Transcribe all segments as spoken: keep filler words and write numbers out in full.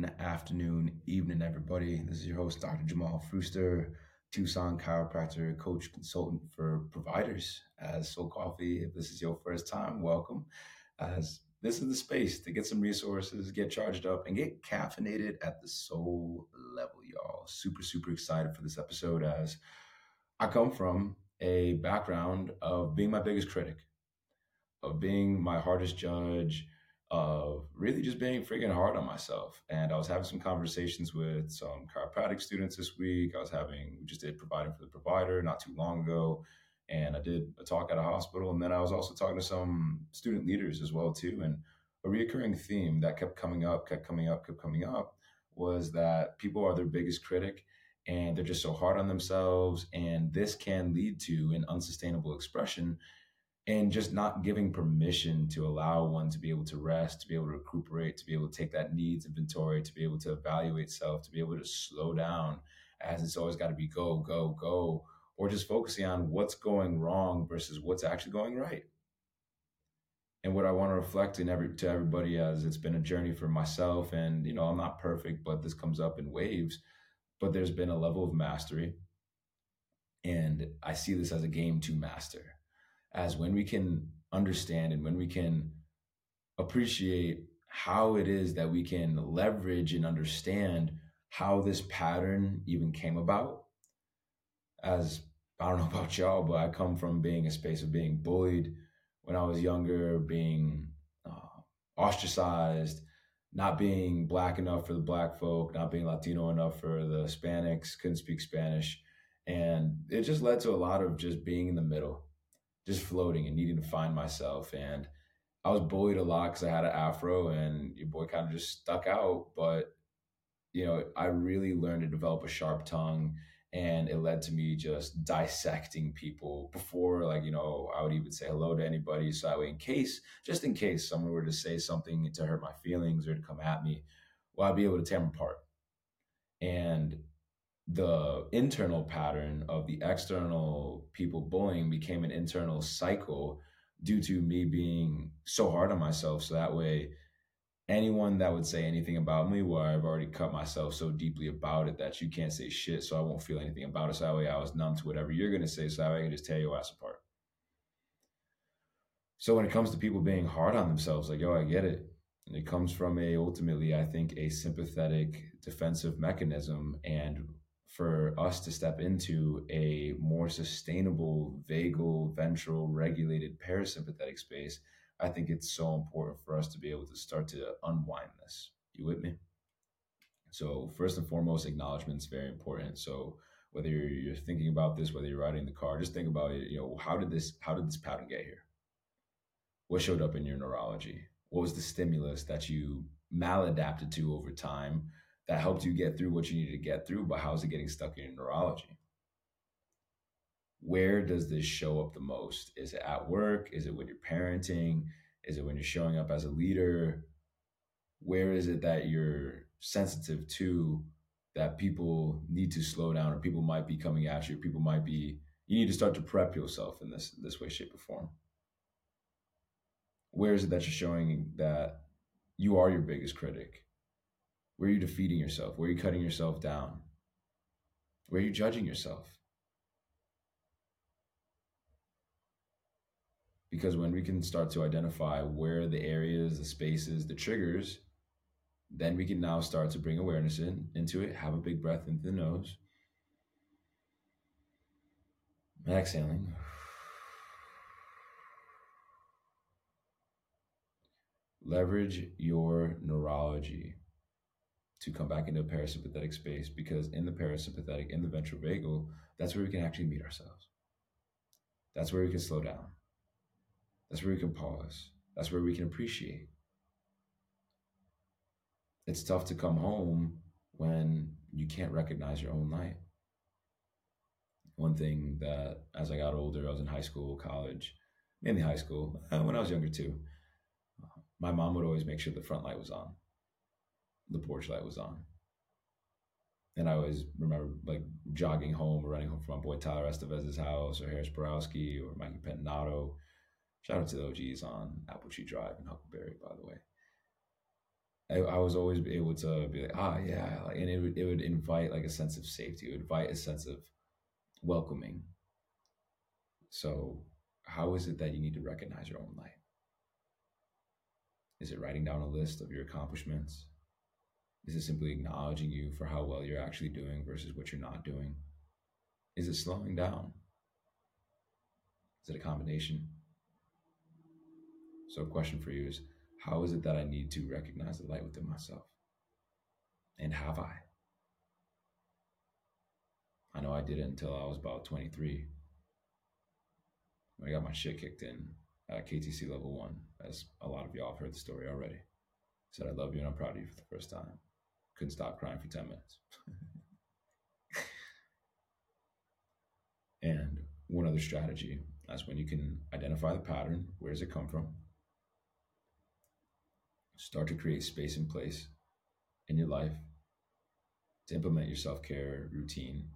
morning, afternoon, evening, everybody. This is your host, Doctor Jamal Fruster, Tucson chiropractor, coach, consultant for providers as Soul Coffee. If this is your first time, welcome. As this is the space to get some resources, get charged up, and get caffeinated at the soul level, y'all. Super, super excited for this episode as I come from a background of being my biggest critic, of being my hardest judge, of really just being freaking hard on myself. And I was having some conversations with some chiropractic students this week. I was having, we just did Providing for the Provider not too long ago. And I did a talk at a hospital. And then I was also talking to some student leaders as well too. And a reoccurring theme that kept coming up, kept coming up, kept coming up was that people are their biggest critic and they're just so hard on themselves. And this can lead to an unsustainable expression and just not giving permission to allow one to be able to rest, to be able to recuperate, to be able to take that needs inventory, to be able to evaluate self, to be able to slow down as it's always got to be go, go, go, or just focusing on what's going wrong versus what's actually going right. And what I want to reflect in every, to everybody as it's been a journey for myself, and you know, I'm not perfect, but this comes up in waves, but there's been a level of mastery. And I see this as a game to master. As when we can understand and when we can appreciate how it is that we can leverage and understand how this pattern even came about. As I don't know about y'all, but I come from being a space of being bullied when I was younger, being uh, ostracized, not being black enough for the black folk, not being Latino enough for the Hispanics, couldn't speak Spanish. And it just led to a lot of just being in the middle, just floating and needing to find myself. And I was bullied a lot because I had an afro and your boy kind of just stuck out. But, you know, I really learned to develop a sharp tongue, and it led to me just dissecting people before, like, you know, I would even say hello to anybody. So that way, in case, just in case someone were to say something to hurt my feelings or to come at me, well, I'd be able to tear them apart. And the internal pattern of the external people bullying became an internal cycle due to me being so hard on myself. So that way, anyone that would say anything about me, well, I've already cut myself so deeply about it that you can't say shit, so I won't feel anything about it. So that way I was numb to whatever you're going to say, so that way I can just tear your ass apart. So when it comes to people being hard on themselves, like, yo, I get it. And it comes from a, ultimately, I think, a sympathetic defensive mechanism, and for us to step into a more sustainable vagal ventral regulated parasympathetic space, I think it's so important for us to be able to start to unwind this. You with me? So first and foremost, acknowledgement is very important. So whether you're, you're thinking about this, whether you're riding in the car, just think about it. You know, how did this, how did this pattern get here? What showed up in your neurology? What was the stimulus that you maladapted to over time that helped you get through what you needed to get through, but how's it getting stuck in your neurology? Where does this show up the most? Is it at work? Is it when you're parenting? Is it when you're showing up as a leader? Where is it that you're sensitive to that people need to slow down, or people might be coming at you, people might be, you need to start to prep yourself in this, this way, shape, or form. Where is it that you're showing that you are your biggest critic? Where are you defeating yourself? Where are you cutting yourself down? Where are you judging yourself? Because when we can start to identify where the areas, the spaces, the triggers, then we can now start to bring awareness in, into it. Have a big breath into the nose. And exhaling. Leverage your neurology to come back into a parasympathetic space, because in the parasympathetic, in the ventral vagal, that's where we can actually meet ourselves. That's where we can slow down. That's where we can pause. That's where we can appreciate. It's tough to come home when you can't recognize your own light. One thing that as I got older, I was in high school, college, mainly high school, when I was younger too, my mom would always make sure the front light was on. The porch light was on. And I always remember like jogging home or running home from my boy Tyler Estevez's house, or Harris Borowski, or Mikey Pentinotto. Shout out to the O Gs on Apple Tree Drive and Huckleberry, by the way. I, I was always able to be like, ah, yeah. Like, and it would, it would invite like a sense of safety. It would invite a sense of welcoming. So how is it that you need to recognize your own light? Is it writing down a list of your accomplishments? Is it simply acknowledging you for how well you're actually doing versus what you're not doing? Is it slowing down? Is it a combination? So a question for you is, how is it that I need to recognize the light within myself? And have I? I know I did it until I was about twenty-three. When I got my shit kicked in at K T C Level one, as a lot of y'all have heard the story already. Said, I love you and I'm proud of you for the first time. Couldn't stop crying for ten minutes. And one other strategy, that's when you can identify the pattern. Where does it come from? Start to create space and place in your life to implement your self-care routine.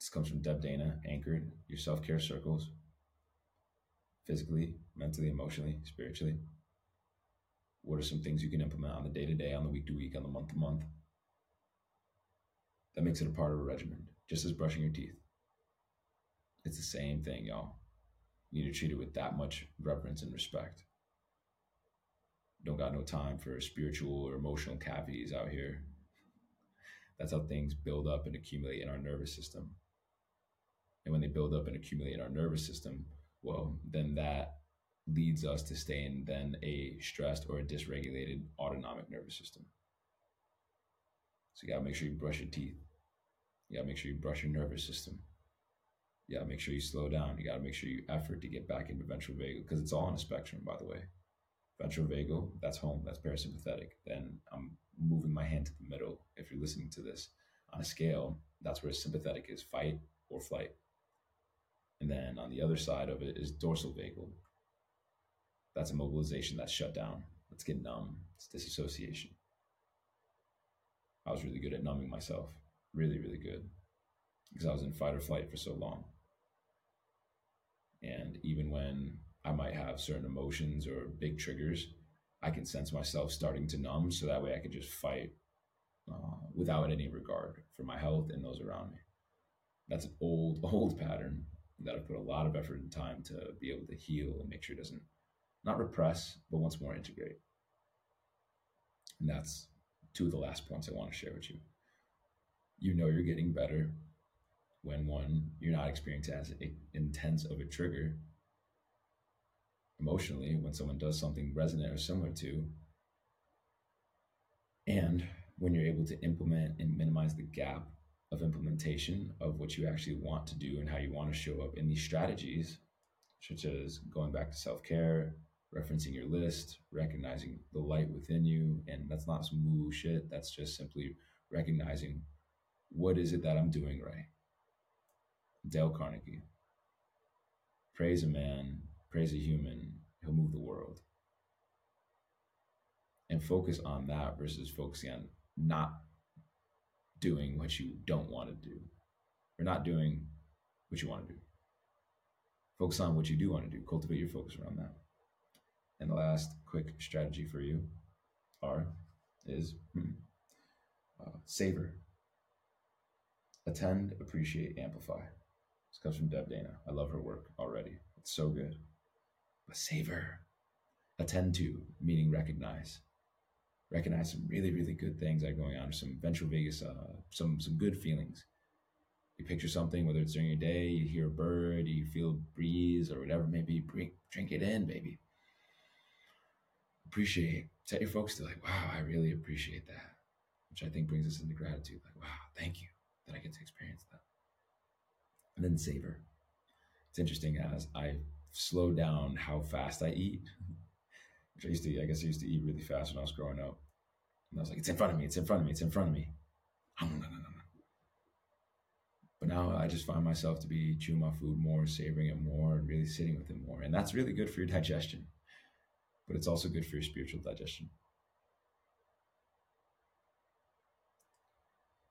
This comes from Deb Dana, anchored your self-care circles, physically, mentally, emotionally, spiritually. What are some things you can implement on the day-to-day, on the week-to-week, on the month-to-month? That makes it a part of a regimen, just as brushing your teeth. It's the same thing, y'all. You need to treat it with that much reverence and respect. Don't got no time for spiritual or emotional cavities out here. That's how things build up and accumulate in our nervous system. And when they build up and accumulate in our nervous system, well, then that leads us to stay in then a stressed or a dysregulated autonomic nervous system. So you gotta make sure you brush your teeth. You gotta make sure you brush your nervous system. You gotta make sure you slow down. You gotta make sure you effort to get back into ventral vagal, because it's all on a spectrum, by the way. Ventral vagal, that's home, that's parasympathetic. Then I'm moving my hand to the middle. If you're listening to this on a scale, that's where sympathetic is, fight or flight. And then on the other side of it is dorsal vagal. That's immobilization, that's shut down. Let's get numb, it's disassociation. I was really good at numbing myself, really, really good, because I was in fight or flight for so long. And even when I might have certain emotions or big triggers, I can sense myself starting to numb, so that way I can just fight uh, without any regard for my health and those around me. That's an old, old pattern that I've put a lot of effort and time to be able to heal and make sure it doesn't, not repress, but once more integrate. And that's two of the last points I want to share with you. You know you're getting better when, one, you're not experiencing as intense of a trigger emotionally when someone does something resonant or similar to, and when you're able to implement and minimize the gap of implementation of what you actually want to do and how you want to show up in these strategies, such as going back to self-care, referencing your list, recognizing the light within you. And that's not some woo shit, that's just simply recognizing, what is it that I'm doing right? Dale Carnegie, praise a man, praise a human, he'll move the world. And focus on that versus focusing on not doing what you don't want to do, or not doing what you want to do. Focus on what you do want to do, cultivate your focus around that. And the last quick strategy for you are, is hmm, uh, savor, attend, appreciate, amplify. This comes from Deb Dana. I love her work already. It's so good. But savor, attend to, meaning recognize. Recognize some really, really good things that are going on, some ventral vagus, uh, some, some good feelings. You picture something, whether it's during your day, you hear a bird, you feel a breeze or whatever, maybe drink, drink it in, baby. Appreciate, set your focus to like, wow, I really appreciate that, which I think brings us into gratitude. Like, wow, thank you that I get to experience that. And then savor. It's interesting as I slow down how fast I eat, which I used to, I guess I used to eat really fast when I was growing up. And I was like, it's in front of me, it's in front of me, it's in front of me. But now I just find myself to be chewing my food more, savoring it more, and really sitting with it more. And that's really good for your digestion, but it's also good for your spiritual digestion.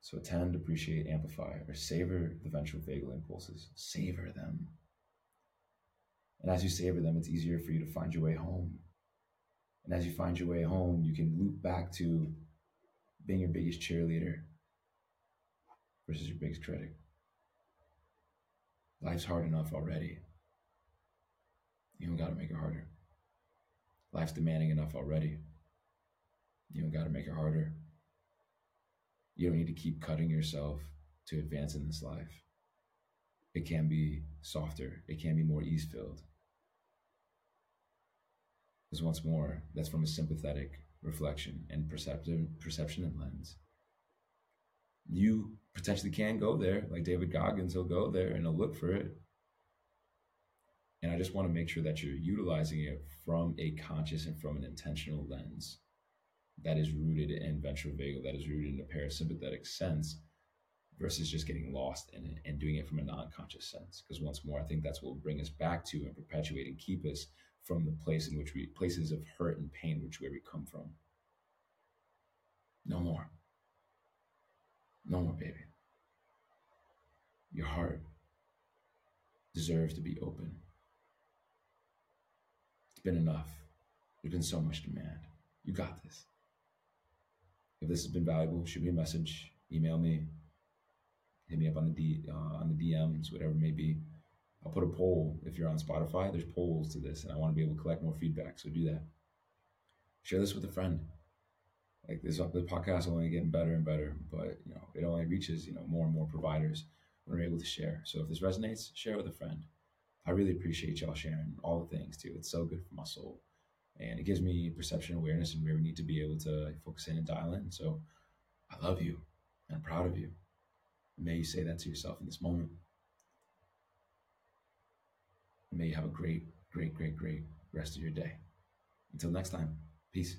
So attend, appreciate, amplify, or savor the ventral vagal impulses. Savor them. And as you savor them, it's easier for you to find your way home. And as you find your way home, you can loop back to being your biggest cheerleader versus your biggest critic. Life's hard enough already. You don't gotta make it harder. Life's demanding enough already. You don't gotta make it harder. You don't need to keep cutting yourself to advance in this life. It can be softer. It can be more ease-filled. Because once more, that's from a sympathetic reflection and perceptive perception and lens. You potentially can go there, like David Goggins, he'll go there and he'll look for it. And I just want to make sure that you're utilizing it from a conscious and from an intentional lens that is rooted in ventral vagal, that is rooted in a parasympathetic sense, versus just getting lost in it and doing it from a non-conscious sense. Because once more, I think that's what will bring us back to and perpetuate and keep us from the place in which we, places of hurt and pain, which where we come from. No more. No more, baby. Your heart deserves to be open. It's been enough. There's been so much demand. You got this. If this has been valuable, shoot me a message, email me, hit me up on the D, uh, on the D Ms, whatever it may be. I'll put a poll. If you're on Spotify, there's polls to this, and I want to be able to collect more feedback, so do that. Share this with a friend. Like this, the podcast will only get better and better, but you know it only reaches you know more and more providers when we're able to share. So if this resonates, share with a friend. I really appreciate y'all sharing all the things too. It's so good for my soul, and it gives me perception awareness and where we need to be able to focus in and dial in. So I love you, and I'm proud of you. May you say that to yourself in this moment. May you have a great, great, great, great rest of your day. Until next time, peace.